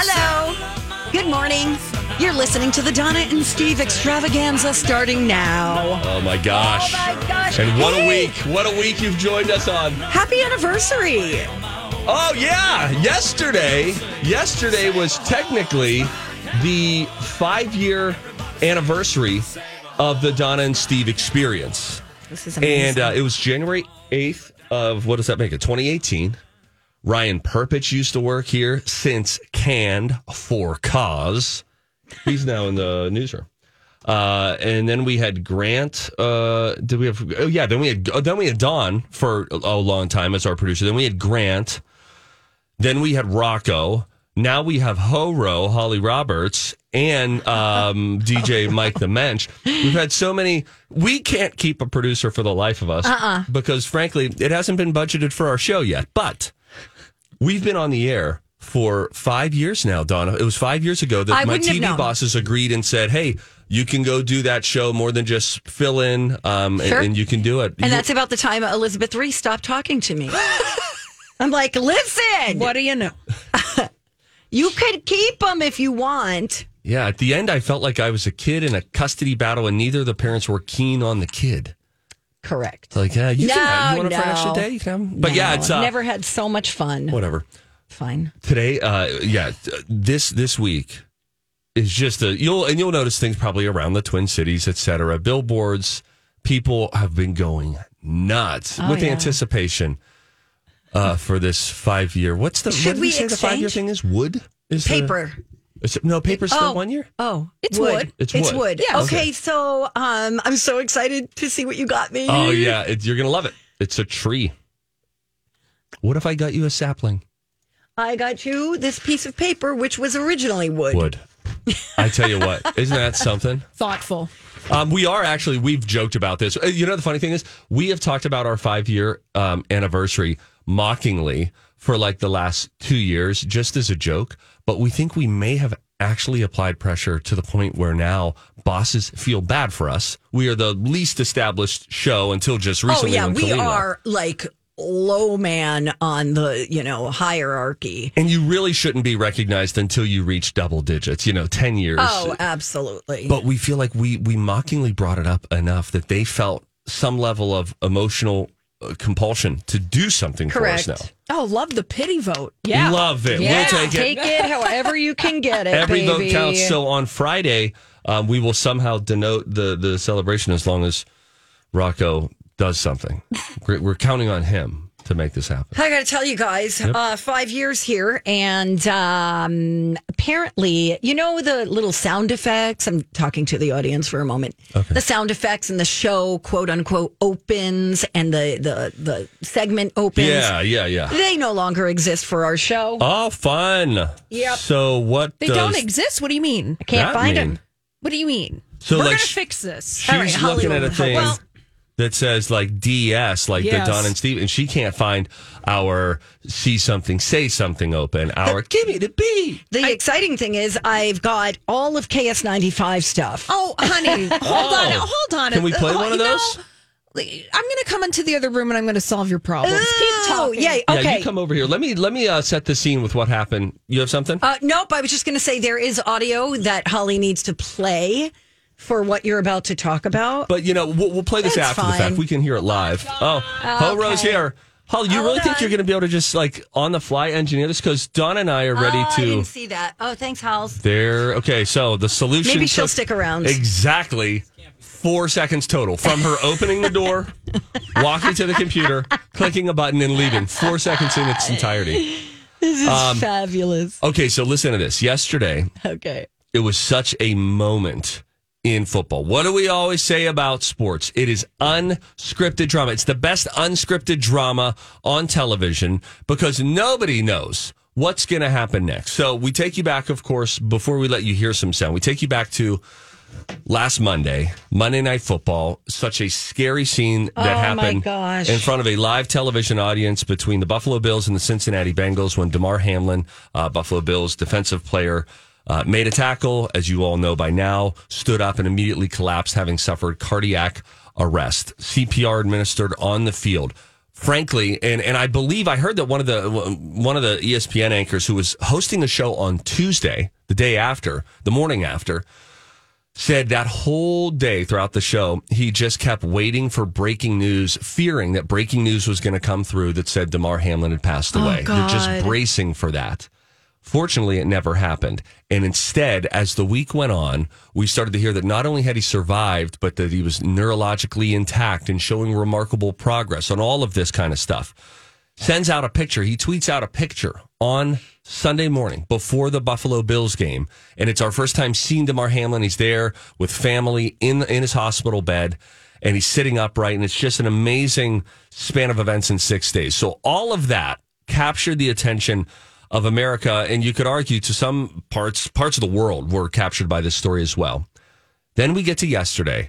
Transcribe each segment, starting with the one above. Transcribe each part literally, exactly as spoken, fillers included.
Hello. Good morning. You're listening to the Donna and Steve extravaganza starting now. Oh, my gosh. Oh, my gosh. And what hey. a week. What a week you've joined us on. Happy anniversary. Oh, yeah. Yesterday, yesterday was technically the five-year anniversary of the Donna and Steve experience. This is amazing. And uh, it was January eighth of, what does that make it, twenty eighteen. Ryan Perpich used to work here, since canned for cause. He's now in the newsroom. Uh, and then we had Grant. Uh, did we have? Oh yeah. Then we had. Then we had Don for a long time as our producer. Then we had Grant. Then we had Rocco. Now we have Ho-Ro, Holly Roberts, and um, D J Mike the Mensch. We've had so many. We can't keep a producer for the life of us uh-uh. because, frankly, it hasn't been budgeted for our show yet. But we've been on the air for five years now, Donna. It was five years ago that I my T V bosses agreed and said, hey, you can go do that show more than just fill in, um, sure. and, and you can do it. And you, that's about the time Elizabeth Reese stopped talking to me. I'm like, listen. What do you know? You could keep them if you want. Yeah, at the end, I felt like I was a kid in a custody battle, and neither of the parents were keen on the kid. Correct. Like, yeah, you, no, can have, you want no. a fresh day? You can have, but no, yeah, it's uh, never had so much fun. Whatever. Fine. Today, uh, yeah, this this week is just a you'll and you'll notice things probably around the Twin Cities, et cetera. Billboards, people have been going nuts oh, with yeah. anticipation uh, for this five year. What's the should what we say exchange? The five year thing is wood is paper. The, It, no, paper's still oh, one year? Oh, it's wood. wood. It's wood. It's wood. Yeah. Okay, okay. so um, I'm so excited to see what you got me. Oh, yeah. It, you're going to love it. It's a tree. What if I got you a sapling? I got you this piece of paper, which was originally wood. Wood. I tell you what, isn't that something? Thoughtful. Um, we are actually, we've joked about this. You know, the funny thing is, we have talked about our five-year um, anniversary mockingly for like the last two years, just as a joke. But we think we may have actually applied pressure to the point where now bosses feel bad for us. We are the least established show until just recently. Oh, yeah, we Kalina. Are like low man on the, you know, hierarchy. And you really shouldn't be recognized until you reach double digits, you know, ten years. Oh, absolutely. But we feel like we, we mockingly brought it up enough that they felt some level of emotional compulsion to do something Correct. For us now. Oh, love the pity vote. Yeah. Love it. Yeah. We'll take it. Take it however you can get it. Every baby. Vote counts. So on Friday, um, we will somehow denote the, the celebration as long as Rocco does something. We're counting on him to make this happen. I got to tell you guys, yep. uh, five years here, and um, apparently, you know the little sound effects? I'm talking to the audience for a moment. Okay. The sound effects and the show, quote unquote, opens and the, the, the segment opens. Yeah, yeah, yeah. They no longer exist for our show. Oh, fun. Yep. So what They does don't exist? What do you mean? I can't find mean? them. What do you mean? So We're like going to sh- fix this. She's All right, looking Hollywood. At a thing. Well, that says like D S, like yes. the Don and Steve, and she can't find our see something, say something open, our give me the beat. The I, exciting thing is I've got all of K S ninety-five stuff. Oh, honey, hold oh. on, hold on. Can we play uh, one of those? Know, I'm going to come into the other room and I'm going to solve your problems. Oh, keep talking. Yeah, okay. Yeah, you come over here. Let me let me uh, set the scene with what happened. You have something? Uh, nope, I was just going to say there is audio that Holly needs to play for what you're about to talk about. But, you know, we'll, we'll play this it's after fine. The fact. We can hear it live. Oh, oh Ho-Ro's okay. here. Holly, you oh, really God. think you're going to be able to just, like, on the fly engineer this? Because Donna and I are ready oh, to. I didn't see that. Oh, thanks, Halls. There. Okay, so the solution. Maybe she'll stick around. Exactly. Four seconds total from her opening the door, walking to the computer, clicking a button, and leaving. Four seconds in its entirety. This is um, fabulous. Okay, so listen to this. Yesterday, okay, it was such a moment in football. What do we always say about sports? It is unscripted drama. It's the best unscripted drama on television because nobody knows what's going to happen next. So we take you back, of course, before we let you hear some sound, we take you back to last Monday, Monday Night Football, such a scary scene that oh happened in front of a live television audience between the Buffalo Bills and the Cincinnati Bengals when Damar Hamlin, uh, Buffalo Bills defensive player, uh, made a tackle, as you all know by now, stood up and immediately collapsed, having suffered cardiac arrest. C P R administered on the field. Frankly, and, and I believe I heard that one of the one of the E S P N anchors who was hosting the show on Tuesday, the day after, the morning after, said that whole day throughout the show, he just kept waiting for breaking news, fearing that breaking news was going to come through that said Damar Hamlin had passed away. Oh, you're just bracing for that. Fortunately, it never happened. And instead, as the week went on, we started to hear that not only had he survived, but that he was neurologically intact and showing remarkable progress on all of this kind of stuff. Sends out a picture. He tweets out a picture on Sunday morning before the Buffalo Bills game. And it's our first time seeing Damar Hamlin. He's there with family in in his hospital bed, and he's sitting upright. And it's just an amazing span of events in six days. So all of that captured the attention of America. And you could argue to some parts, parts of the world were captured by this story as well. Then we get to yesterday.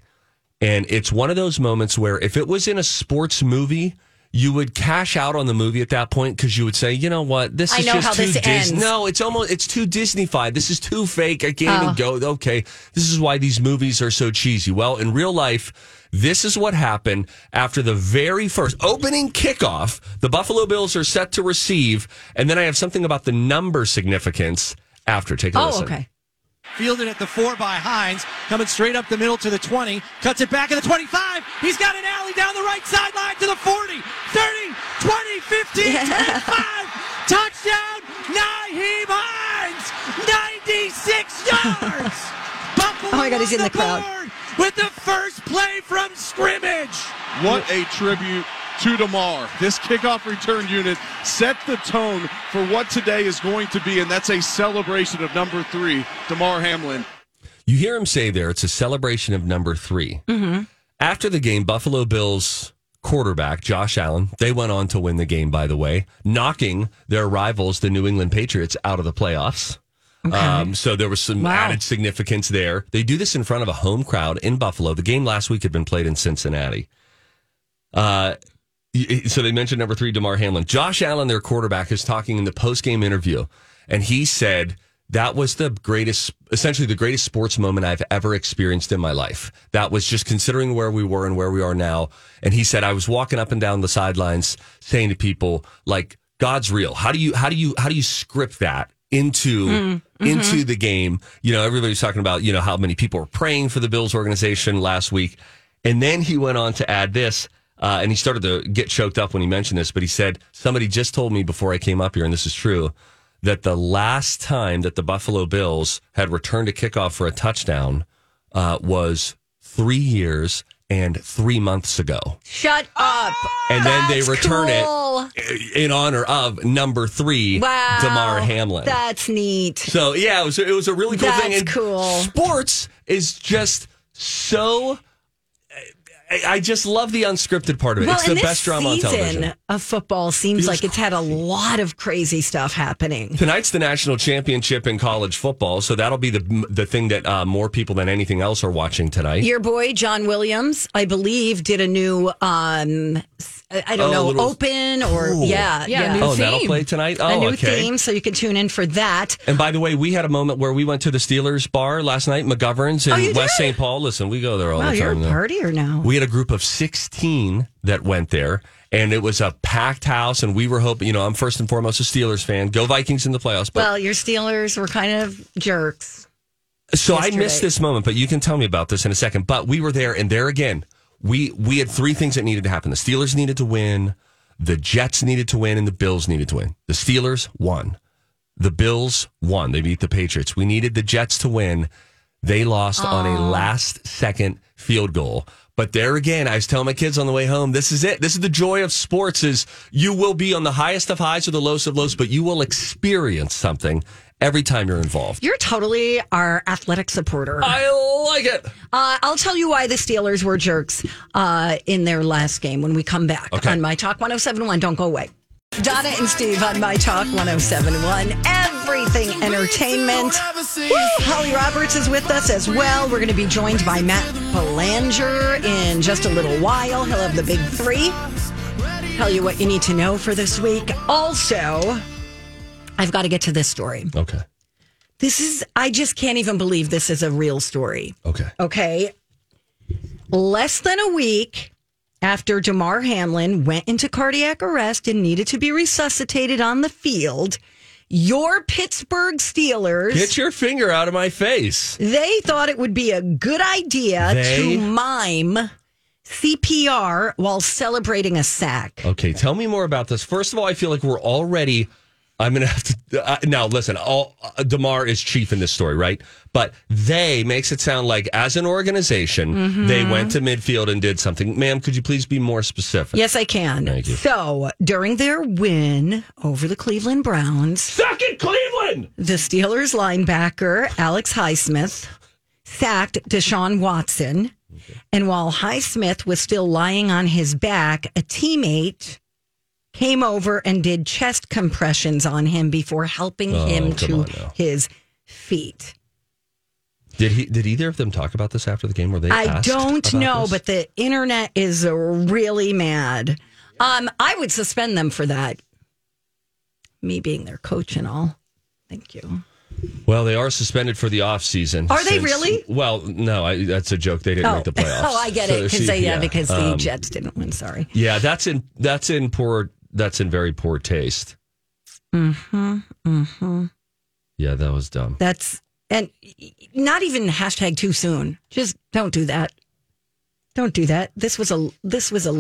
And it's one of those moments where if it was in a sports movie, you would cash out on the movie at that point because you would say, you know what, this is I know just how too Disney. No, it's almost it's too Disney-fied. This is too fake. I can't oh. even go. Okay, this is why these movies are so cheesy. Well, in real life, this is what happened after the very first opening kickoff. The Buffalo Bills are set to receive, and then I have something about the number significance after. Take a oh, listen. Oh, okay. Fielded at the four by Hines, coming straight up the middle to the twenty, cuts it back at the twenty-five. He's got an alley down the right sideline to the forty, thirty, twenty, fifteen, yeah. ten, five. Touchdown, Nyheim Hines, ninety-six yards. Buffalo oh my God, he's in the, the crowd with the first play from scrimmage. What a tribute to Damar. This kickoff return unit set the tone for what today is going to be, and that's a celebration of number three, Damar Hamlin. You hear him say there, it's a celebration of number three. Mm-hmm. After the game, Buffalo Bills quarterback, Josh Allen, they went on to win the game, by the way, knocking their rivals, the New England Patriots, out of the playoffs. Okay. Um, so there was some wow. added significance there. They do this in front of a home crowd in Buffalo. The game last week had been played in Cincinnati. Uh, So they mentioned number three, Damar Hamlin. Josh Allen, their quarterback, is talking in the post-game interview, and he said that was the greatest, essentially the greatest sports moment I've ever experienced in my life. That was just considering where we were and where we are now. And he said, I was walking up and down the sidelines saying to people, like, God's real. How do you, how do you, how do you script that into mm, mm-hmm. into the game? You know, everybody's talking about, you know, how many people were praying for the Bills organization last week. And then he went on to add this. Uh, and he started to get choked up when he mentioned this, but he said, somebody just told me before I came up here, and this is true, that the last time that the Buffalo Bills had returned a kickoff for a touchdown uh, was three years and three months ago. Shut up. And then that's they return cool. it in honor of number three, wow, Damar Hamlin. That's neat. So, yeah, it was, it was a really cool that's thing. That's cool. Sports is just so... I just love the unscripted part of it. Well, it's the best drama on television. This season of football seems like it's had a lot of crazy stuff happening. Tonight's the national championship in college football, so that'll be the the thing that uh, more people than anything else are watching tonight. Your boy, John Williams, I believe, did a new, um, I don't oh, know, open or, cool. yeah. yeah, yeah. New oh, theme. That'll play tonight? Oh, a new okay. theme, so you can tune in for that. And by the way, we had a moment where we went to the Steelers bar last night, McGovern's in oh, West Saint Paul. Listen, we go there all wow, the time. Oh, you're a partier now. We a group of sixteen that went there, and it was a packed house, and we were hoping, you know, I'm first and foremost a Steelers fan. Go Vikings in the playoffs. But well, your Steelers were kind of jerks. So yesterday. I missed this moment, but you can tell me about this in a second. But we were there, and there again, we we had three things that needed to happen. The Steelers needed to win. The Jets needed to win and the Bills needed to win. The Steelers won. The Bills won. They beat the Patriots. We needed the Jets to win. They lost Aww. on a last-second field goal. But there again, I was telling my kids on the way home, this is it. This is the joy of sports is you will be on the highest of highs or the lowest of lows, but you will experience something every time you're involved. You're totally our athletic supporter. I like it. Uh, I'll tell you why the Steelers were jerks uh, in their last game when we come back okay. on My Talk one oh seven one. Don't go away. Donna and Steve on My Talk one oh seven one. Everything entertainment. Woo! Holly Roberts is with us as well. We're going to be joined by Matt Belanger in just a little while. He'll have the big three. Tell you what you need to know for this week. Also, I've got to get to this story. Okay. This is, I just can't even believe this is a real story. Okay. Okay. Less than a week after Damar Hamlin went into cardiac arrest and needed to be resuscitated on the field, your Pittsburgh Steelers... Get your finger out of my face. They thought it would be a good idea they... to mime C P R while celebrating a sack. Okay, tell me more about this. First of all, I feel like we're already... I'm going to have to... Uh, now, listen, all, uh, Damar is chief in this story, right? But they makes it sound like, as an organization, mm-hmm. they went to midfield and did something. Ma'am, could you please be more specific? Yes, I can. Thank you. So, during their win over the Cleveland Browns... Sack in Cleveland! The Steelers linebacker, Alex Highsmith, sacked Deshaun Watson. Okay. And while Highsmith was still lying on his back, a teammate... came over and did chest compressions on him before helping oh, him to his feet. Did he? Did either of them talk about this after the game? Were they? I don't know, this? But the internet is really mad. Um, I would suspend them for that. Me being their coach and all. Thank you. Well, they are suspended for the off season. Are since, they really? Well, no, I, that's a joke. They didn't oh. make the playoffs. oh, I get so it. Cause they, yeah, because um, the Jets didn't win. Sorry. Yeah, that's in that's in poor. That's in very poor taste. Mm-hmm. Mm-hmm. Yeah, that was dumb. That's, and not even hashtag too soon. Just don't do that. Don't do that. This was a, this was a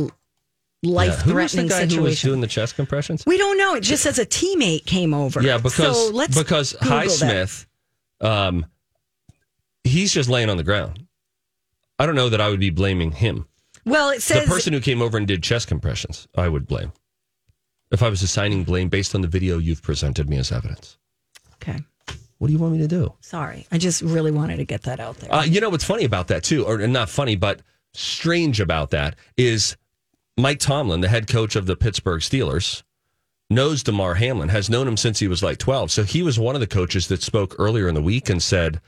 life-threatening yeah, situation. Who was the guy who was doing the chest compressions? We don't know. It just says a teammate came over. Yeah, because, so let's because Highsmith, um, he's just laying on the ground. I don't know that I would be blaming him. Well, it says... The person who came over and did chest compressions, I would blame. If I was assigning blame based on the video you've presented me as evidence. Okay. What do you want me to do? Sorry. I just really wanted to get that out there. Uh, you know what's funny about that, too, or not funny, but strange about that, is Mike Tomlin, the head coach of the Pittsburgh Steelers, knows Damar Hamlin, has known him since he was like twelve. So he was one of the coaches that spoke earlier in the week and said,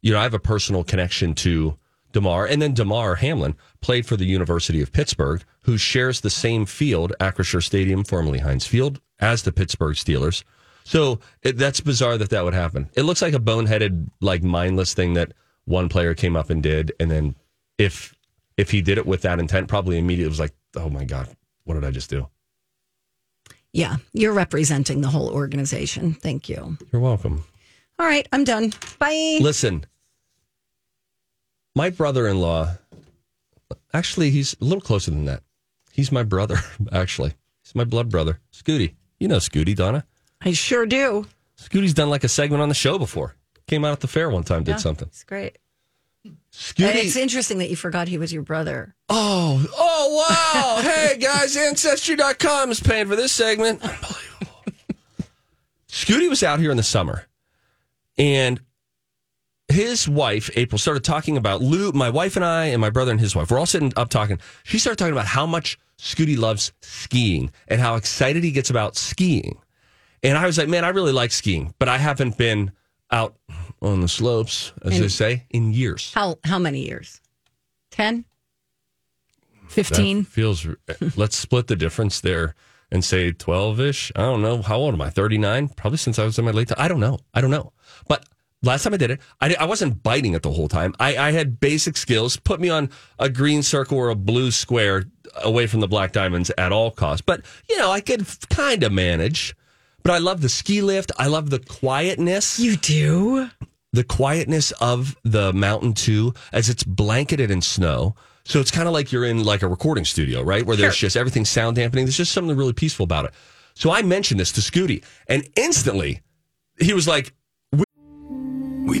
you know, I have a personal connection to Damar. And then Damar Hamlin played for the University of Pittsburgh, who shares the same field, Acrisure Stadium, formerly Heinz Field, as the Pittsburgh Steelers. So it, that's bizarre that that would happen. It looks like a boneheaded, like mindless thing that one player came up and did. And then if if he did it with that intent, probably immediately was like, oh my God, what did I just do? Yeah, you're representing the whole organization. Thank you. You're welcome. All right, I'm done. Bye. Listen. My brother-in-law, actually, he's a little closer than that. He's my brother, actually. He's my blood brother, Scooty. You know Scooty, Donna. I sure do. Scooty's done like a segment on the show before. Came out at the fair one time, did yeah, something. It's great. Scooty. And it's interesting that you forgot he was your brother. Oh, oh, wow. Hey, guys, Ancestry dot com is paying for this segment. Unbelievable. Scooty was out here in the summer, and... his wife, April, started talking about Lou, my wife and I, and my brother and his wife. We're all sitting up talking. She started talking about how much Scooty loves skiing and how excited he gets about skiing. And I was like, man, I really like skiing, but I haven't been out on the slopes, as and they say, in years. How how many years? ten? fifteen? Feels. Let's split the difference there and say twelve-ish. I don't know. How old am I? thirty-nine? Probably since I was in my late... T- I don't know. I don't know. But... last time I did it, I, I wasn't biting it the whole time. I, I had basic skills. Put me on a green circle or a blue square away from the black diamonds at all costs. But, you know, I could kind of manage. But I love the ski lift. I love the quietness. You do? The quietness of the mountain, too, as it's blanketed in snow. So it's kind of like you're in like a recording studio, right? Where there's sure. just everything's sound dampening. There's just something really peaceful about it. So I mentioned this to Scooty, and instantly he was like, we-, we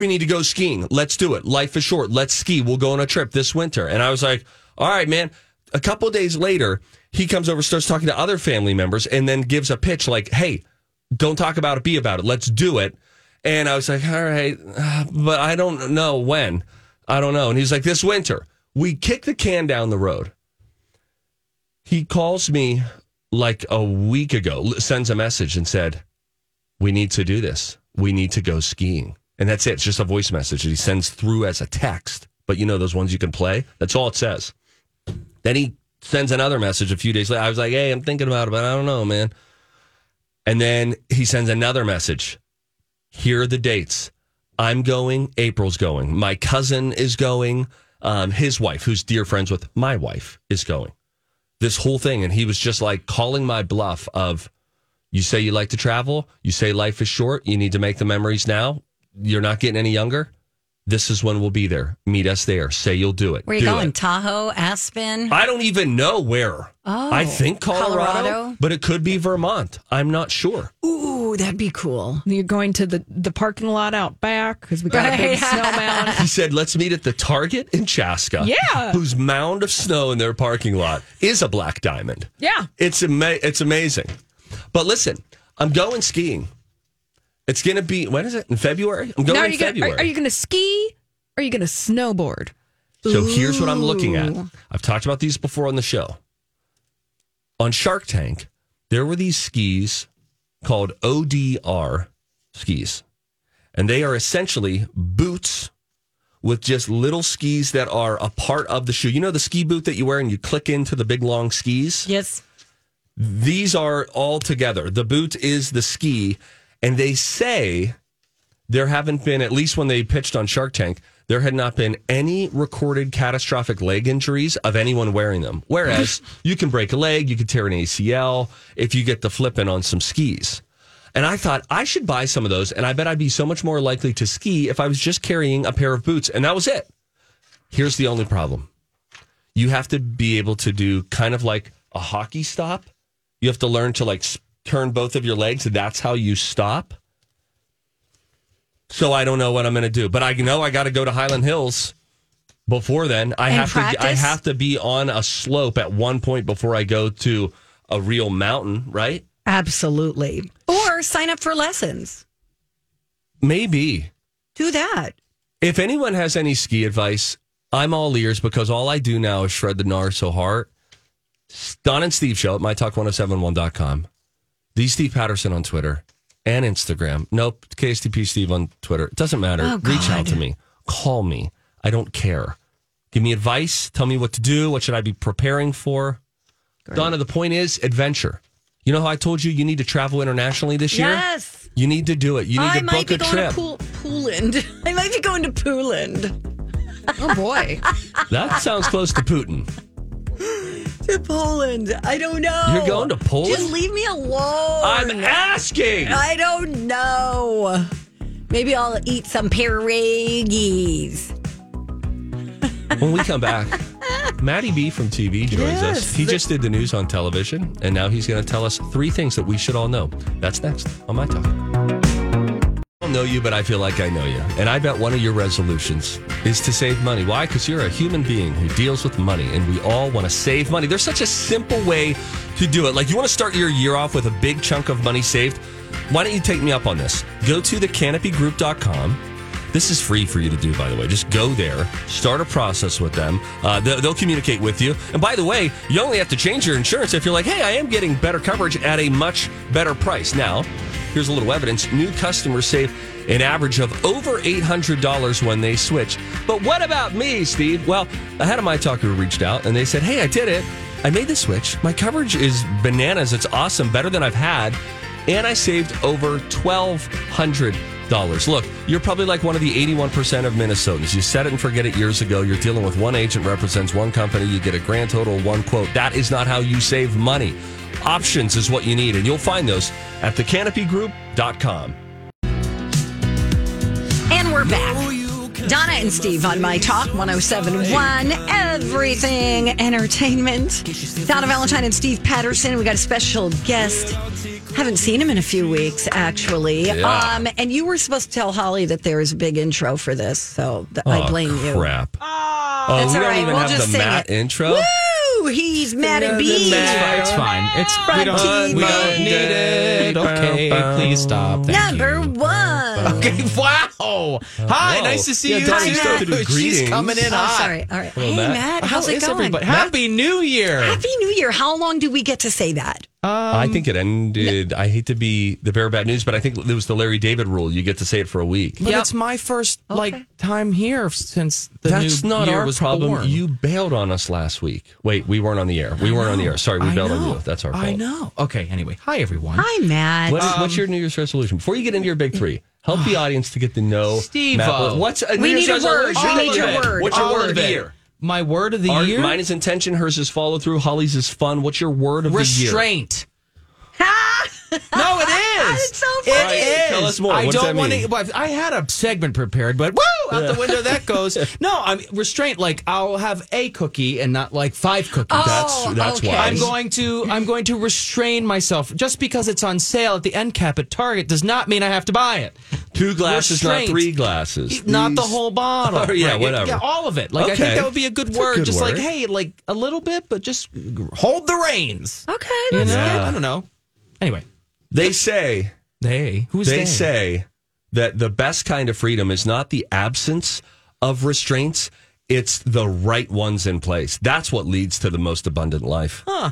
We need to go skiing. Let's do it. Life is short. Let's ski. We'll go on a trip this winter. And I was like, all right, man. A couple of days later, he comes over, starts talking to other family members, and then gives a pitch like, hey, don't talk about it, be about it. Let's do it. And I was like, all right, but I don't know when. I don't know. And he's like, this winter. We kick the can down the road. He calls me like a week ago, sends a message and said, we need to do this. We need to go skiing. And that's it. It's just a voice message that he sends through as a text. But you know those ones you can play? That's all it says. Then he sends another message a few days later. I was like, hey, I'm thinking about it, but I don't know, man. And then he sends another message. Here are the dates. I'm going. April's going. My cousin is going. Um, his wife, who's dear friends with my wife, is going. This whole thing. And he was just like calling my bluff of, you say you like to travel. You say life is short. You need to make the memories now. You're not getting any younger. This is when we'll be there. Meet us there. Say you'll do it. Where are you going? It. Tahoe, Aspen? I don't even know where. Oh, I think Colorado, Colorado, but it could be Vermont. I'm not sure. Ooh, that'd be cool. You're going to the, the parking lot out back because we got right. a big snow mound. He said, let's meet at the Target in Chaska. Yeah. Whose mound of snow in their parking lot is a black diamond. Yeah. It's ama- It's amazing. But listen, I'm going skiing. It's going to be, when is it? In February? I'm going now, in gonna, February. Are, are you going to ski? Or are you going to snowboard? So Ooh. Here's what I'm looking at. I've talked about these before on the show. On Shark Tank, there were these skis called O D R skis. And they are essentially boots with just little skis that are a part of the shoe. You know the ski boot that you wear and you click into the big long skis? Yes. These are all together. The boot is the ski. And they say there haven't been, at least when they pitched on Shark Tank, there had not been any recorded catastrophic leg injuries of anyone wearing them. Whereas you can break a leg, you can tear an A C L if you get the flipping on some skis. And I thought I should buy some of those. And I bet I'd be so much more likely to ski if I was just carrying a pair of boots. And that was it. Here's the only problem. You have to be able to do kind of like a hockey stop. You have to learn to like turn both of your legs. That's how you stop. So I don't know what I'm going to do, but I know I got to go to Highland Hills before then. I and have practice. to. I have to be on a slope at one point before I go to a real mountain, right? Absolutely. Or sign up for lessons. Maybe. Do that. If anyone has any ski advice, I'm all ears because all I do now is shred the gnar so hard. Don and Steve show at my talk ten seventy-one dot com. The Steve Patterson on Twitter and Instagram. Nope, K S T P Steve on Twitter. It doesn't matter. Oh, reach out to me. Call me. I don't care. Give me advice. Tell me what to do. What should I be preparing for? Great. Donna, the point is adventure. You know how I told you you need to travel internationally this year? Yes. You need to do it. You need I to book a trip. I might be going to Poland. I might be going to Poland. Oh, boy. That sounds close to Putin. To Poland. I don't know. You're going to Poland? Just leave me alone. I'm asking. I don't know. Maybe I'll eat some pierogies. When we come back, Matty B from T V joins yes. us. He just did the news on television, and now he's going to tell us three things that we should all know. That's next on My Talk. don't know you, but I feel like I know you. And I bet one of your resolutions is to save money. Why? Because you're a human being who deals with money, and we all want to save money. There's such a simple way to do it. Like, you want to start your year off with a big chunk of money saved? Why don't you take me up on this? Go to the canopy group dot com. This is free for you to do, by the way. Just go there, start a process with them. Uh, they'll, they'll communicate with you. And by the way, you only have to change your insurance if you're like, hey, I am getting better coverage at a much better price. Now, here's a little evidence. New customers save an average of over eight hundred dollars when they switch. But what about me, Steve? Well, I had a My Talker who reached out, and they said, hey, I did it. I made the switch. My coverage is bananas. It's awesome, better than I've had. And I saved over twelve hundred dollars. Look, you're probably like one of the eighty-one percent of Minnesotans. You set it and forget it years ago. You're dealing with one agent, represents one company. You get a grand total, one quote. That is not how you save money. Options is what you need, and you'll find those at the canopy group dot com. And we're back. Donna and Steve on My Talk one oh seven one, Everything Entertainment. Donna Valentine and Steve Patterson. We got a special guest. Haven't seen him in a few weeks, actually. Yeah. Um, and you were supposed to tell Holly that there is a big intro for this, so th- oh, I blame crap. you. Crap. Oh, that's all right. We'll have just the sing Matt it. Intro? Woo! He's Matt and B. It's fine. It's fine. It's fine. We don't need it. Okay, please stop. Thank Number you. one. Okay. Wow. Hi. Whoa. Nice to see yeah, you. Hi, Matt. She's coming in. Oh, hot. Sorry. All right. Hey, Matt. Matt. How's How it going? Everybody? Happy New Year. Happy New Year. How long do we get to say that? Um, I think it ended. No. I hate to be the bearer of bad news, but I think it was the Larry David rule. You get to say it for a week. But yep. It's my first okay. like time here since the That's new not year our was problem. Born. You bailed on us last week. Wait, we weren't on the air. We weren't on the air. Sorry, we I bailed know. on you. That's our fault. I know. Okay. Anyway, hi everyone. Hi Matt. What is, um, what's your New Year's resolution? Before you get into your big three, help the audience to get to know Steve-o. Matt. What's a New we Year's need a word. We need your word. What's your All word of the year? My word of the Our, year? Mine is intention, hers is follow through, Holly's is fun. What's your word of Restraint. the year? Restraint. No, it is. It's so funny. It is. Tell us more. I what don't want to. I had a segment prepared, but woo! Out yeah. the window that goes. No, I'm restraint. Like I'll have a cookie and not like five cookies. Oh, that's that's okay. why I'm going to. I'm going to restrain myself. Just because it's on sale at the end cap at Target does not mean I have to buy it. Two glasses, restraint. Not three glasses. Not These... the whole bottle. Oh, yeah, right? Whatever. Yeah, all of it. Like okay. I think that would be a good that's word. A good just word. Like hey, like a little bit, but just hold the reins. Okay, that's yeah. good. I don't know. Anyway. They say they who's they, they say that the best kind of freedom is not the absence of restraints, it's the right ones in place. That's what leads to the most abundant life. Huh.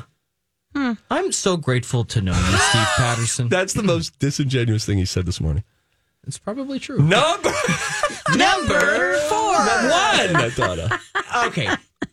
Hmm. I'm so grateful to know you, Steve Patterson. That's the most disingenuous thing he said this morning. It's probably true. Number number four. One. Donna. Okay.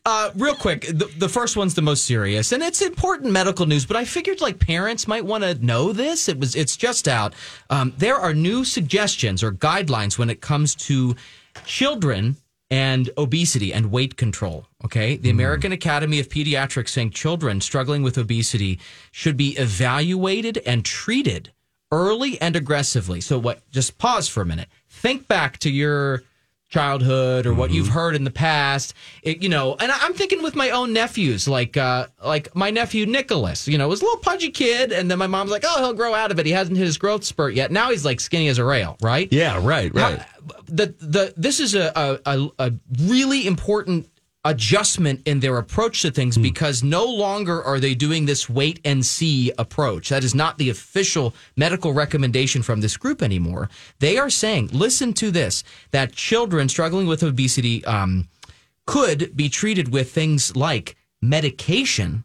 Uh, real quick, the, the first one's the most serious, and it's important medical news, but I figured like parents might want to know this. It was, it's just out. Um, there are new suggestions or guidelines when it comes to children and obesity and weight control, okay? The mm. American Academy of Pediatrics saying children struggling with obesity should be evaluated and treated early and aggressively. So what? Just pause for a minute. Think back to your childhood or what mm-hmm. you've heard in the past, it, you know, and I'm thinking with my own nephews, like uh, like my nephew Nicholas, you know, was a little pudgy kid, and then my mom's like, oh, he'll grow out of it. He hasn't hit his growth spurt yet. Now he's like skinny as a rail, right? Yeah, right, right. How, the the this is a a, a really important adjustment in their approach to things mm. because no longer are they doing this wait and see approach. That is not the official medical recommendation from this group anymore. They are saying, listen to this, that children struggling with obesity um, could be treated with things like medication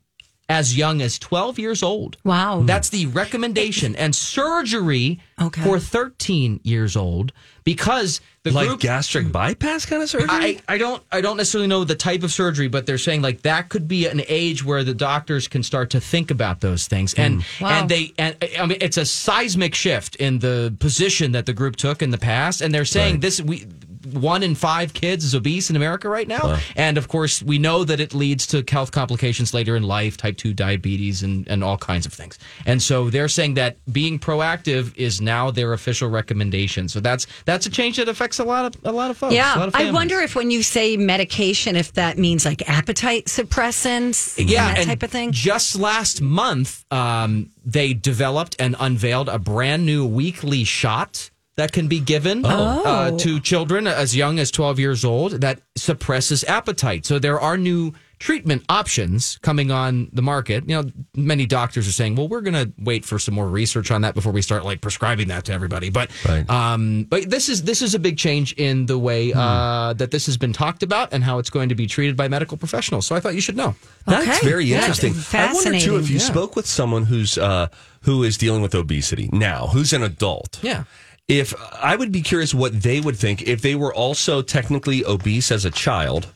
as young as twelve years old. Wow. That's the recommendation. And surgery okay. for thirteen years old, because the like group, gastric bypass kind of surgery? I, I don't I don't necessarily know the type of surgery, but they're saying like that could be an age where the doctors can start to think about those things. And mm. wow. and they and I mean it's a seismic shift in the position that the group took in the past, and they're saying right. this we one in five kids is obese in America right now. Wow. And of course we know that it leads to health complications later in life, type two diabetes and, and all kinds of things. And so they're saying that being proactive is now their official recommendation. So that's that's a change that affects a lot of a lot of folks. Yeah, a lot of I wonder if when you say medication, if that means like appetite suppressants, yeah, and that and type of thing. Just last month, um, they developed and unveiled a brand new weekly shot that can be given oh. uh, to children as young as twelve years old that suppresses appetite. So there are new treatment options coming on the market. You know, many doctors are saying, well, we're going to wait for some more research on that before we start like prescribing that to everybody. But right. um, but this is this is a big change in the way uh, that this has been talked about and how it's going to be treated by medical professionals. So I thought you should know. That's okay. very interesting. That's fascinating. I wonder, too, if you yeah. spoke with someone who's uh, who is dealing with obesity now, who's an adult. Yeah. If I would be curious what they would think if they were also technically obese as a child.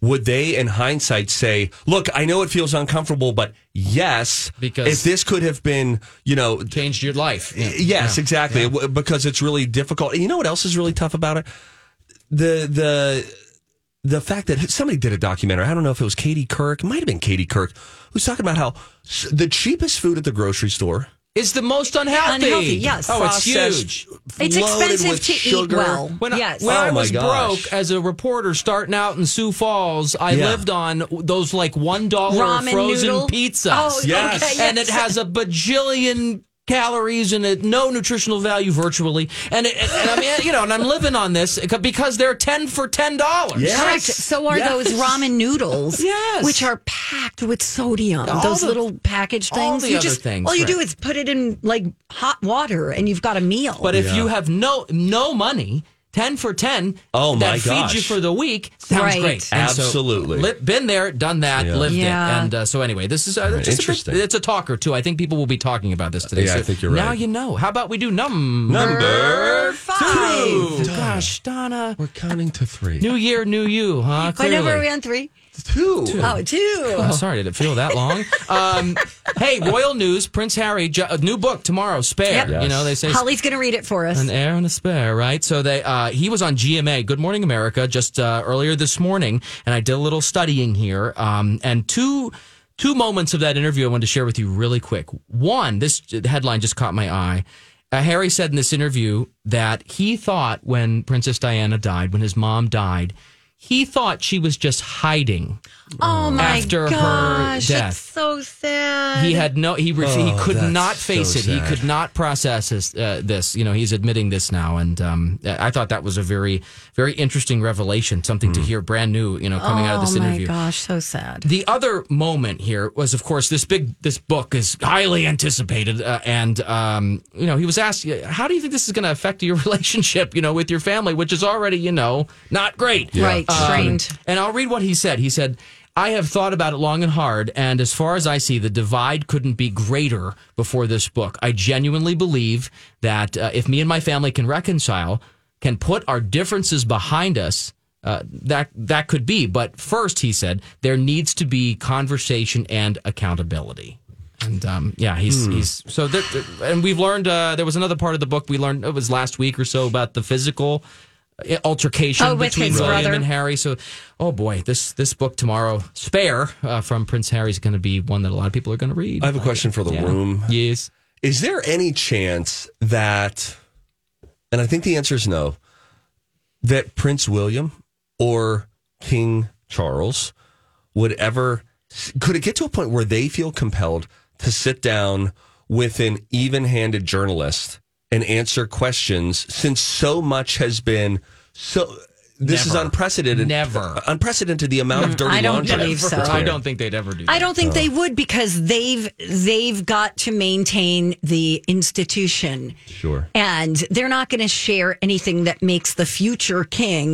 Would they, in hindsight, say, look, I know it feels uncomfortable, but yes, because if this could have been, you know... changed your life. Yeah. Yes, yeah. exactly, yeah. because it's really difficult. And you know what else is really tough about it? The the the fact that somebody did a documentary, I don't know if it was Katie Kirk, it might have been Katie Kirk, who's talking about how the cheapest food at the grocery store... is the most unhealthy. Unhealthy, yes. Oh, it's huge. It's expensive to sugar. eat well. When I, yes. when oh I was gosh. broke as a reporter starting out in Sioux Falls, I yeah. lived on those like one dollar Ramen frozen noodle. pizzas. Oh, yes. Okay, yes. And it has a bajillion calories and a, no nutritional value virtually. And, it, and I mean, you know, and I'm living on this because they're ten for ten dollars. Yes. Correct. So are yes. those ramen noodles, yes. which are packed with sodium, all those the, little packaged things. All the you other just, things. All you right. do is put it in like hot water and you've got a meal. But if yeah. you have no no money, ten for ten, oh my that gosh. feeds you for the week, sounds right. great. And absolutely. So, li- been there, done that, yeah. lived yeah. it. And uh, so anyway, this is uh, right. just interesting. A bit, it's a talker, too. I think people will be talking about this today. Yeah, so I think you're right. Now you know. How about we do num- number five? Two. Gosh, Donna. We're counting to three. New year, new you, huh? Clearly. Whenever we on three. Two. two. Oh, two. Oh, sorry, did it feel that long? um, hey, royal news, Prince Harry, a new book tomorrow, Spare. Yep. Yes. You know, they say Holly's going to read it for us. An heir and a spare, right? So they uh, he was on G M A, Good Morning America, just uh, earlier this morning, and I did a little studying here. Um, and two two moments of that interview I wanted to share with you really quick. One, this headline just caught my eye. Uh, Harry said in this interview that he thought when Princess Diana died, when his mom died, he thought she was just hiding. Oh my after gosh, her death. It's so sad. He had no. He oh, he could not face so it. Sad. He could not process his, uh, this. You know, he's admitting this now, and um, I thought that was a very, very interesting revelation. Something mm. to hear, brand new. You know, coming oh, out of this interview. Oh my gosh, so sad. The other moment here was, of course, this big. This book is highly anticipated, uh, and um, you know, he was asked, "How do you think this is going to affect your relationship? You know, with your family, which is already, you know, not great." Yeah. Right. Um, Trained. And I'll read what he said. He said, I have thought about it long and hard, and as far as I see, the divide couldn't be greater before this book. I genuinely believe that uh, if me and my family can reconcile, can put our differences behind us, uh, that that could be. But first, he said, there needs to be conversation and accountability. And um, yeah, he's mm. he's so. There, and we've learned uh, there was another part of the book we learned it was last week or so about the physical altercation oh, between William brother. and Harry. So, oh boy, this this book tomorrow, Spare, uh, from Prince Harry, is going to be one that a lot of people are going to read. I have a question for the yeah. room. Yes. Is there any chance that, and I think the answer is no, that Prince William or King Charles would ever, could it get to a point where they feel compelled to sit down with an even-handed journalist and answer questions, since so much has been so. This Never. is unprecedented. Never. Unprecedented the amount of dirty laundry. I don't laundry. believe so. I don't think they'd ever do that. I don't think oh. they would because they've they've got to maintain the institution. Sure. And they're not going to share anything that makes the future king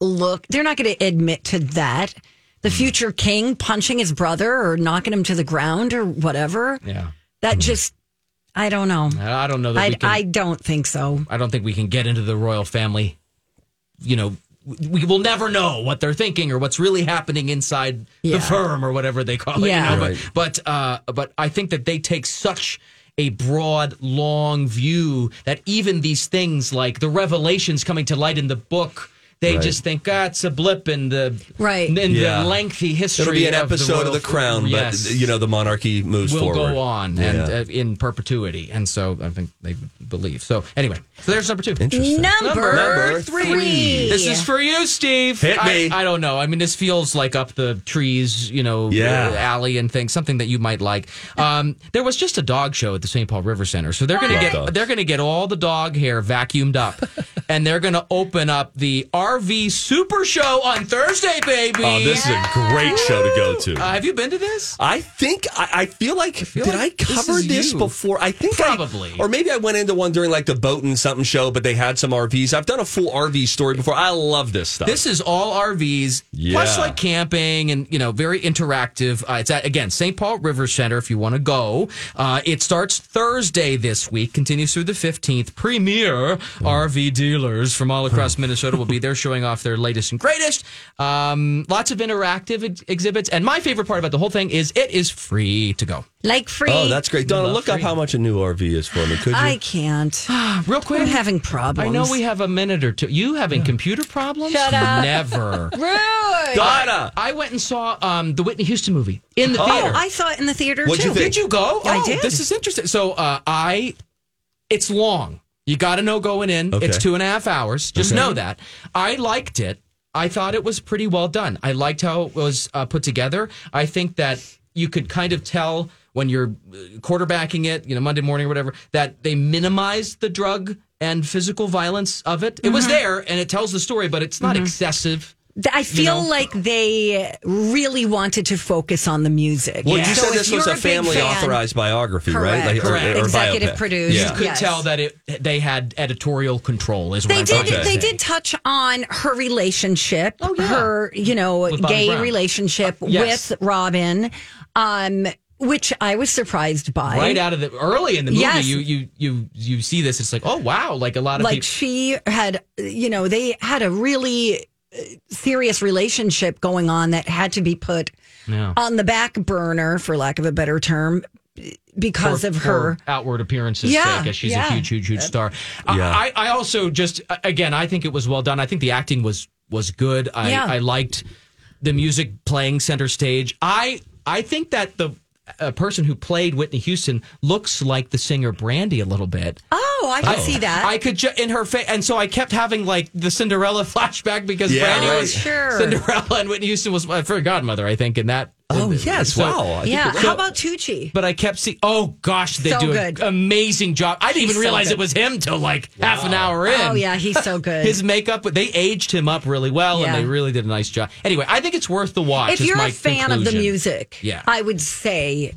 look. They're not going to admit to that. The future mm. king punching his brother or knocking him to the ground or whatever. Yeah. That mm. just. I don't know. I don't know. That we can, I don't think so. I don't think we can get into the royal family. You know, we will never know what they're thinking or what's really happening inside yeah. the firm or whatever they call it. Yeah. You know? Right. But but, uh, but I think that they take such a broad, long view that even these things like the revelations coming to light in the book. They right. just think, ah, it's a blip in the right. in yeah. the lengthy history. It'll be an of episode the of the Crown, but yes. you know the monarchy moves Will forward. Will go on yeah. and uh, in perpetuity, and so I think they believe. So anyway, so there's number two. Interesting. Number, number three. three. This is for you, Steve. Hit I, me. I don't know. I mean, this feels like Up the Trees, you know, yeah. alley and things, something that you might like. Um, there was just a dog show at the Saint Paul River Center, so they're going to get dogs. they're going to get all the dog hair vacuumed up, and they're going to open up the R V Super Show on Thursday, baby. Oh, this yeah. is a great Woo. show to go to. Uh, have you been to this? I think I, I feel like I feel did like I cover this, this before? I think probably, I, or maybe I went into one during like the boat and something show, but they had some R Vs. I've done a full R V story before. I love this stuff. This is all R Vs, yeah. plus like camping and, you know, very interactive. Uh, it's at, again, Saint Paul River Center if you want to go. Uh, it starts Thursday this week, continues through the fifteenth. Premier mm. R V dealers from all across Minnesota will be there showing off their latest and greatest. Um, lots of interactive ex- exhibits. And my favorite part about the whole thing is it is free to go. Like free. Oh, that's great. Donna, look free. up how much a new R V is for me, could you? I can't. Real quick. I'm having problems. I know we have a minute or two. You having yeah. computer problems? Shut up. Never. Really? Donna. I went and saw um, the Whitney Houston movie in the oh, theater. Oh, I saw it in the theater, What'd too. You think? Did you go? Oh, I did. This is interesting. So uh, I, it's long. You got to know going in. Okay. It's two and a half hours. Just okay. know that. I liked it. I thought it was pretty well done. I liked how it was uh, put together. I think that you could kind of tell when you're quarterbacking it, you know, Monday morning or whatever, that they minimized the drug and physical violence of it. It mm-hmm. was there, and it tells the story, but it's not mm-hmm. excessive. I feel you know? like they really wanted to focus on the music. Well, yeah. you so said this was a family-authorized biography, correct. right? Like, correct. Or, or Executive biopic. produced. Yeah. You could yes. tell that it, they had editorial control. Is what they I'm did. They saying. did touch on her relationship, oh, yeah. her you know gay Brown. relationship uh, yes. with Robin. Um, Which I was surprised by. Right out of the early in the movie, yes. you you you you see this. It's like, oh wow, like a lot of like people- she had, you know, they had a really serious relationship going on that had to be put yeah. on the back burner, for lack of a better term, because for, of her outward appearances. Yeah, sake, as she's yeah. a huge, huge, huge star. Yeah. I, I also just again, I think it was well done. I think the acting was was good. I, yeah. I liked the music playing center stage. I I think that the. A person who played Whitney Houston looks like the singer Brandy a little bit. Oh, I can oh. see that. I could ju- in her face, and so I kept having like the Cinderella flashback because yeah, Brandy right. was sure. Cinderella, and Whitney Houston was for godmother, I think, in that. Oh yes, so, wow! Yeah, so, how about Tucci? But I kept seeing. Oh gosh, they so do an good. amazing job. I didn't he's even realize so it was him till like wow. half an hour in. Oh yeah, he's so good. His makeup, they aged him up really well, yeah. and they really did a nice job. Anyway, I think it's worth the watch. If you're my a fan conclusion. of the music, yeah. I would say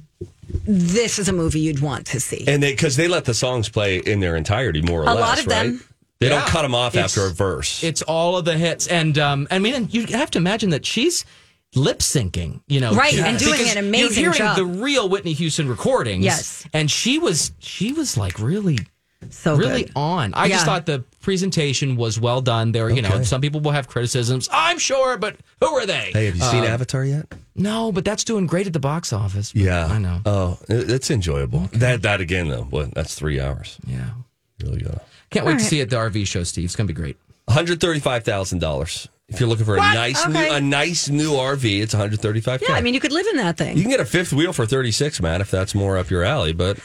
this is a movie you'd want to see. And they because they let the songs play in their entirety, more or a less. A lot of right? them. They yeah. don't cut them off it's, after a verse. It's all of the hits, and um, I mean, you have to imagine that she's. Lip syncing, you know, right, yes. and doing because an amazing you're hearing job. The real Whitney Houston recordings, yes, and she was she was like really, so really good. on. I yeah. just thought the presentation was well done. There, okay. you know, some people will have criticisms, I'm sure, but who are they? Hey, have you uh, seen Avatar yet? No, but that's doing great at the box office. Yeah, I know. Oh, it's enjoyable. Okay. That that again though, boy, that's three hours. Yeah, really good. Can't All wait right. to see it at the R V show, Steve. It's gonna be great. One hundred thirty-five thousand dollars. If you're looking for a what? nice okay. new, a nice new R V, it's one hundred thirty-five thousand dollars. Yeah, I mean, you could live in that thing. You can get a fifth wheel for thirty-six thousand dollars, Matt, if that's more up your alley. But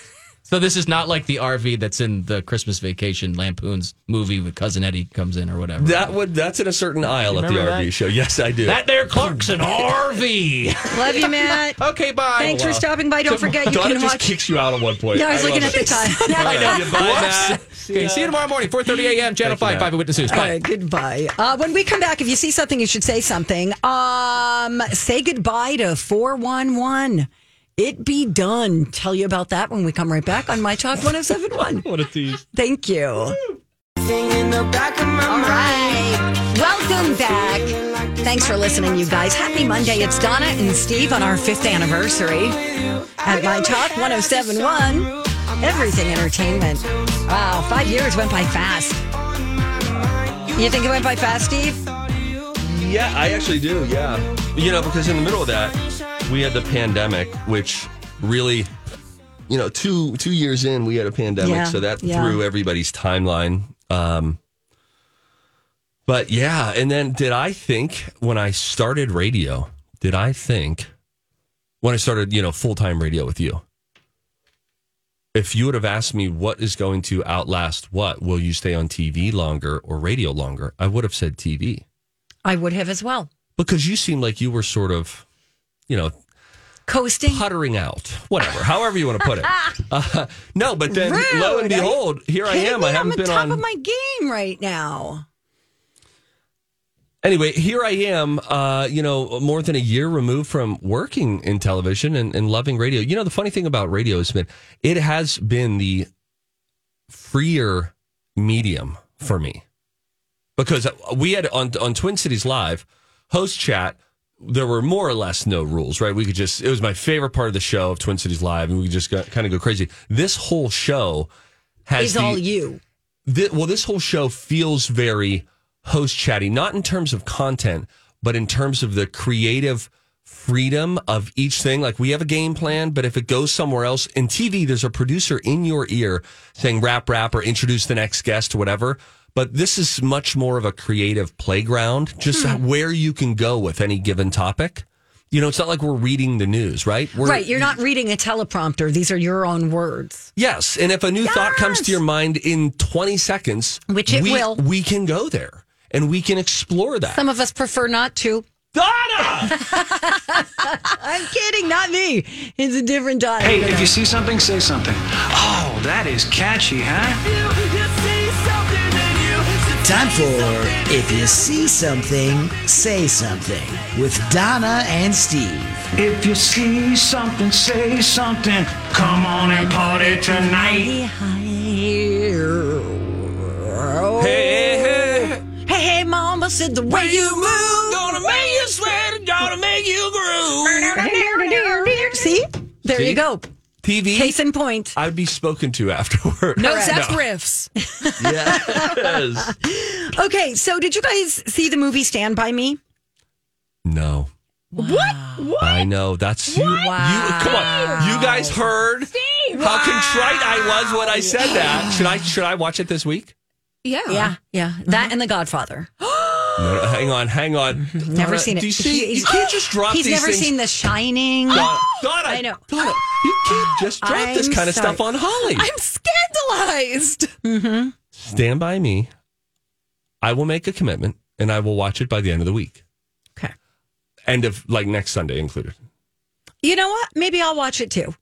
so this is not like the R V that's in the Christmas Vacation Lampoon's movie with Cousin Eddie comes in or whatever. That would that's in a certain aisle at the that? R V show. Yes, I do. That there Clark's an R V. Love you, Matt. Okay, bye. Thanks oh, wow. for stopping by. Don't so, forget you Donna can just watch. Just kicks you out at one point. No, I was I looking at it. the time. I know. Bye, Matt. Okay, see you tomorrow morning, four thirty a.m., Channel five, five Eyewitness News. Bye. All right, goodbye. Uh, when we come back, if you see something, you should say something. Um, say goodbye to four one one. It be done. Tell you about that when we come right back on My Talk one oh seven point one. What a tease. Thank you. All right. Welcome back. Thanks for listening, you guys. Happy Monday. It's Donna and Steve on our fifth anniversary at My Talk one oh seven point one. Everything entertainment. Wow, five years went by fast. You think it went by fast, Steve? Yeah, I actually do, yeah. You know, because in the middle of that, we had the pandemic, which really, you know, two two years in, we had a pandemic, yeah, so that yeah. threw everybody's timeline. Um, but yeah, and then did I think when I started radio, did I think when I started, you know, full-time radio with you, if you would have asked me what is going to outlast what, will you stay on T V longer or radio longer, I would have said T V. I would have as well. Because you seem like you were sort of, you know, coasting, puttering out, whatever, however you want to put it. Uh, no, but then Rude. Lo and behold, here I am. I haven't been on. I'm on top of my game right now. Anyway, here I am, uh, you know, more than a year removed from working in television and, and loving radio. You know, the funny thing about radio has been, it has been the freer medium for me. Because we had on, on Twin Cities Live, host chat, there were more or less no rules, right? We could just, it was my favorite part of the show of Twin Cities Live, and we could just got, kind of go crazy. This whole show has... It's the, all you. The, well, this whole show feels very... host chatty, not in terms of content, but in terms of the creative freedom of each thing. Like, we have a game plan, but if it goes somewhere else, in T V, there's a producer in your ear saying rap, rap, or introduce the next guest, or whatever. But this is much more of a creative playground, just hmm. where you can go with any given topic. You know, it's not like we're reading the news, right? We're, right. You're not reading a teleprompter. These are your own words. Yes. And if a new yes! thought comes to your mind in twenty seconds, which it we, will, we can go there. And we can explore that. Some of us prefer not to. Donna! I'm kidding, not me. It's a different Donna. Hey, if you see something, say something. Oh, that is catchy, huh? Time for If You See Something, Say Something with Donna and Steve. If you see something, say something. Come on and party tonight. Hey. Hey, mama said the way you move, gonna make you sweat, gonna make you groove. See? There See? You go. T V. Case in point. I'd be spoken to afterward. No, that's no. riffs. Yes. Okay, so did you guys see the movie Stand by Me? No. Wow. What? What? I know. That's you, wow. you. Come on. You guys heard Steve. How wow. contrite I was when I said that. Should I? Should I watch it this week? Yeah. Yeah. Yeah. That mm-hmm. and The Godfather. no, no, hang on. Hang on. Never Donna, seen it. Do you, see, he, you can't just drop he's these He's never things. Seen The Shining. Donna, Donna, I know. Donna, you can't just drop I'm this kind sorry. Of stuff on Holly. I'm scandalized. Mm-hmm. Stand by me. I will make a commitment and I will watch it by the end of the week. Okay. End of, like, next Sunday included. You know what? Maybe I'll watch it too.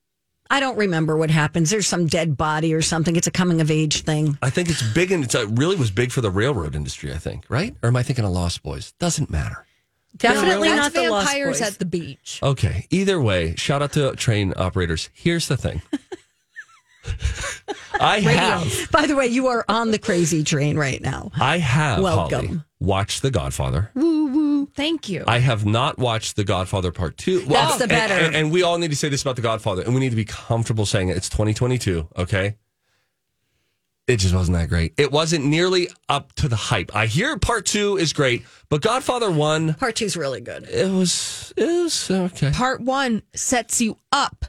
I don't remember what happens. There's some dead body or something. It's a coming of age thing. I think it's big, and it's, it really was big for the railroad industry, I think, right? Or am I thinking of Lost Boys? Doesn't matter. Definitely no, not the Lost Boys. At the beach. Okay. Either way, shout out to train operators. Here's the thing. I Radio. Have. By the way, you are on the crazy train right now. I have, Welcome. Holly, watched The Godfather. Woo, woo. Thank you. I have not watched The Godfather Part Two. Well, that's the better. And, and, and we all need to say this about The Godfather, and we need to be comfortable saying it. It's twenty twenty-two, okay? It just wasn't that great. It wasn't nearly up to the hype. I hear Part Two is great, but Godfather One, Part Two is really good. It was, it was okay. Part One sets you up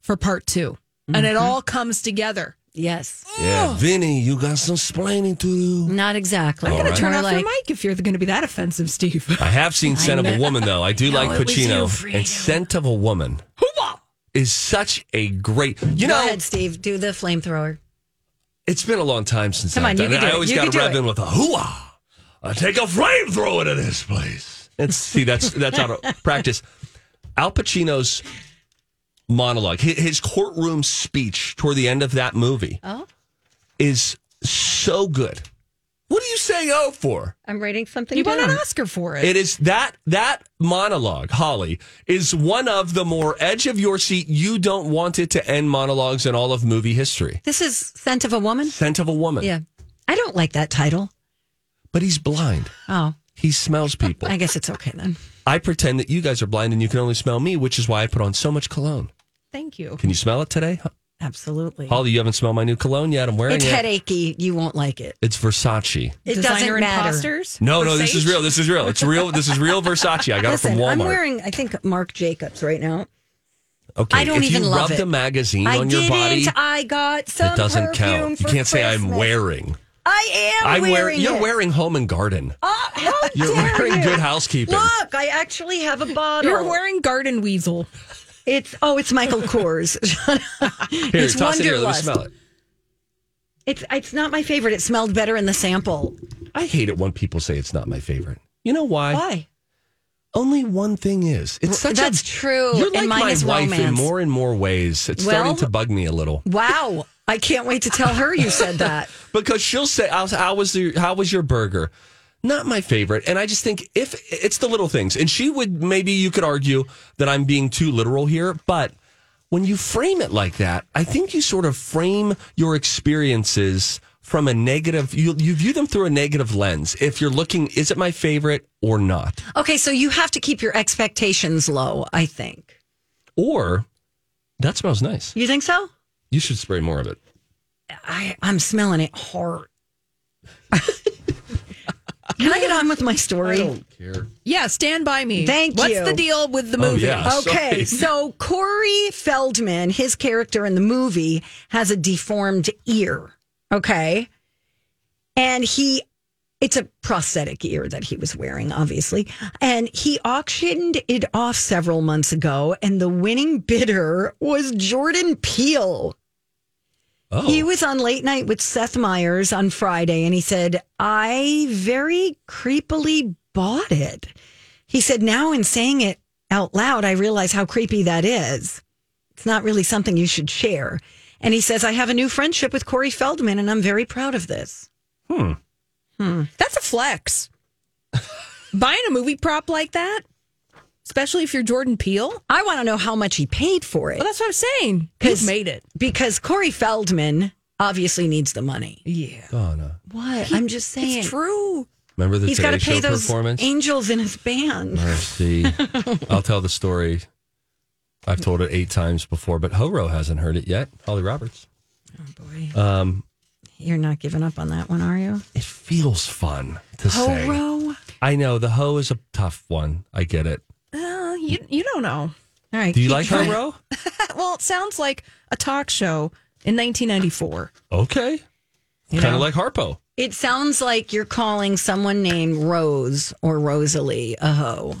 for Part Two, mm-hmm. and it all comes together. Yes. Yeah, Vinny, you got some splaining to do. Not exactly. I'm going to turn off like, your mic if you're going to be that offensive, Steve. I have seen Scent of a Woman, though. I do no, like Pacino. And Scent of a Woman is such a great... You Go know, ahead, Steve. Do the flamethrower. It's been a long time since Come I've on, done you it. Do I always got to rev it. In with a hoo-ah. I take a flamethrower to this place. And see, that's, that's out of practice. Al Pacino's... monologue, his courtroom speech toward the end of that movie oh. is so good. What are you saying oh for? I'm writing something. You down. Won an Oscar for it. It is that that monologue, Holly, is one of the more edge of your seat, you don't want it to end monologues in all of movie history. This is Scent of a Woman? Scent of a Woman. Yeah. I don't like that title. But he's blind. Oh. He smells people. I guess it's okay then. I pretend that you guys are blind and you can only smell me, which is why I put on so much cologne. Thank you. Can you smell it today? Absolutely. Holly, you haven't smelled my new cologne yet. I'm wearing it's it. It's headachy. You won't like it. It's Versace. It Designer doesn't matter. Imposters? No, Versace? No, this is real. This is real. It's real. This is real Versace. I got Listen, it from Walmart. I'm wearing, I think, Marc Jacobs right now. Okay, I don't even love it. If you rub the magazine I on your body, I got some it doesn't count. You can't say Christmas. I'm wearing. I am I'm wearing, wearing You're it. Wearing Home and Garden. Oh, how You're dare wearing you. Good housekeeping. Look, I actually have a bottle. You're wearing Garden Weasel. It's oh, it's Michael Kors. Here, it's toss Wonderlust. It here. Let me smell it. It's it's not my favorite. It smelled better in the sample. I hate it when people say it's not my favorite. You know why? Why? Only one thing is. It's such That's a, true. You're like and mine my is wife romance. In more and more ways. It's well, starting to bug me a little. Wow. I can't wait to tell her you said that. Because she'll say, how was, the, how was your burger? Not my favorite. And I just think if it's the little things. And she would, maybe you could argue that I'm being too literal here. But when you frame it like that, I think you sort of frame your experiences from a negative, you, you view them through a negative lens. If you're looking, is it my favorite or not? Okay, so you have to keep your expectations low, I think. Or, that smells nice. You think so? You should spray more of it. I, I'm smelling it hard. Can I get on with my story? I don't care. Yeah, Stand By Me. Thank What's you. What's the deal with the movie? Oh, yeah, okay, so Corey Feldman, his character in the movie, has a deformed ear. Okay. And he, it's a prosthetic ear that he was wearing, obviously. And he auctioned it off several months ago. And the winning bidder was Jordan Peele. Oh. He was on Late Night with Seth Meyers on Friday. And he said, I very creepily bought it. He said, now in saying it out loud, I realize how creepy that is. It's not really something you should share. And he says, I have a new friendship with Corey Feldman, and I'm very proud of this. Hmm. Hmm. That's a flex. Buying a movie prop like that, especially if you're Jordan Peele. I want to know how much he paid for it. Well, that's what I'm saying. He's made it. Because Corey Feldman obviously needs the money. Yeah. Donna. What? He, I'm just saying. It's true. Remember the He's got to pay those angels in his band. Mercy. I'll tell the story. I've told it eight times before, but Horo hasn't heard it yet. Holly Roberts. Oh, boy. Um, You're not giving up on that one, are you? It feels fun to Horo? Say. Horo? I know. The ho is a tough one. I get it. Uh, you you don't know. All right. Do you like trying. Horo? Well, it sounds like a talk show in nineteen ninety-four. Okay. Kind of like Harpo. It sounds like you're calling someone named Rose or Rosalie a ho.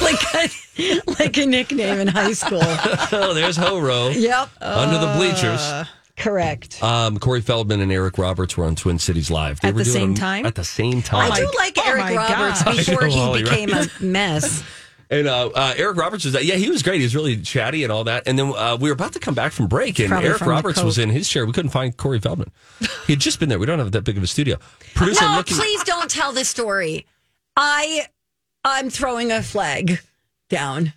like a, like a nickname in high school. Oh, there's Horo. Yep. Under the bleachers. Uh, correct. Um, Corey Feldman and Eric Roberts were on Twin Cities Live. They at were the doing same a, time? At the same time. I do like oh Eric Roberts God. Before know, Ollie, he became right? a mess. And uh, uh, Eric Roberts was, yeah, he was great. He was really chatty and all that. And then uh, we were about to come back from break, and Probably Eric Roberts was in his chair. We couldn't find Corey Feldman. He had just been there. We don't have that big of a studio. Producer no, looking- please don't tell this story. I... I'm throwing a flag down.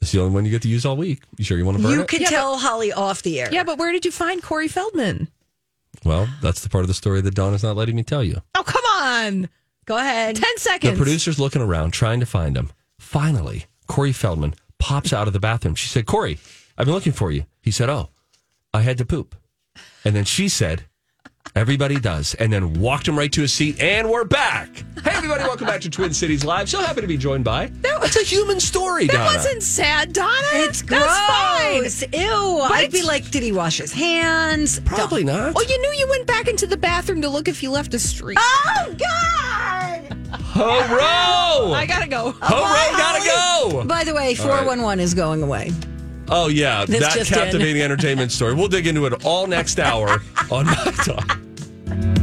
It's the only one you get to use all week. You sure you want to burn you it? You could yeah, tell but, Holly off the air. Yeah, but where did you find Corey Feldman? Well, that's the part of the story that Donna's not letting me tell you. Oh, come on. Go ahead. Ten seconds. The producer's looking around, trying to find him. Finally, Corey Feldman pops out of the bathroom. She said, Corey, I've been looking for you. He said, oh, I had to poop. And then she said... Everybody does. And then walked him right to his seat, and we're back. Hey, everybody, welcome back to Twin Cities Live. So happy to be joined by... That was a human story, that Donna. That wasn't sad, Donna. It's gross. That's fine. Ew. But I'd be like, did he wash his hands? Probably Don't. Not. Oh, you knew you went back into the bathroom to look if you left a streak. Oh, God! Horo! I gotta go. Horo, gotta go! By the way, four one one is going away. Oh, yeah, this that captivating entertainment story. We'll dig into it all next hour on My Talk.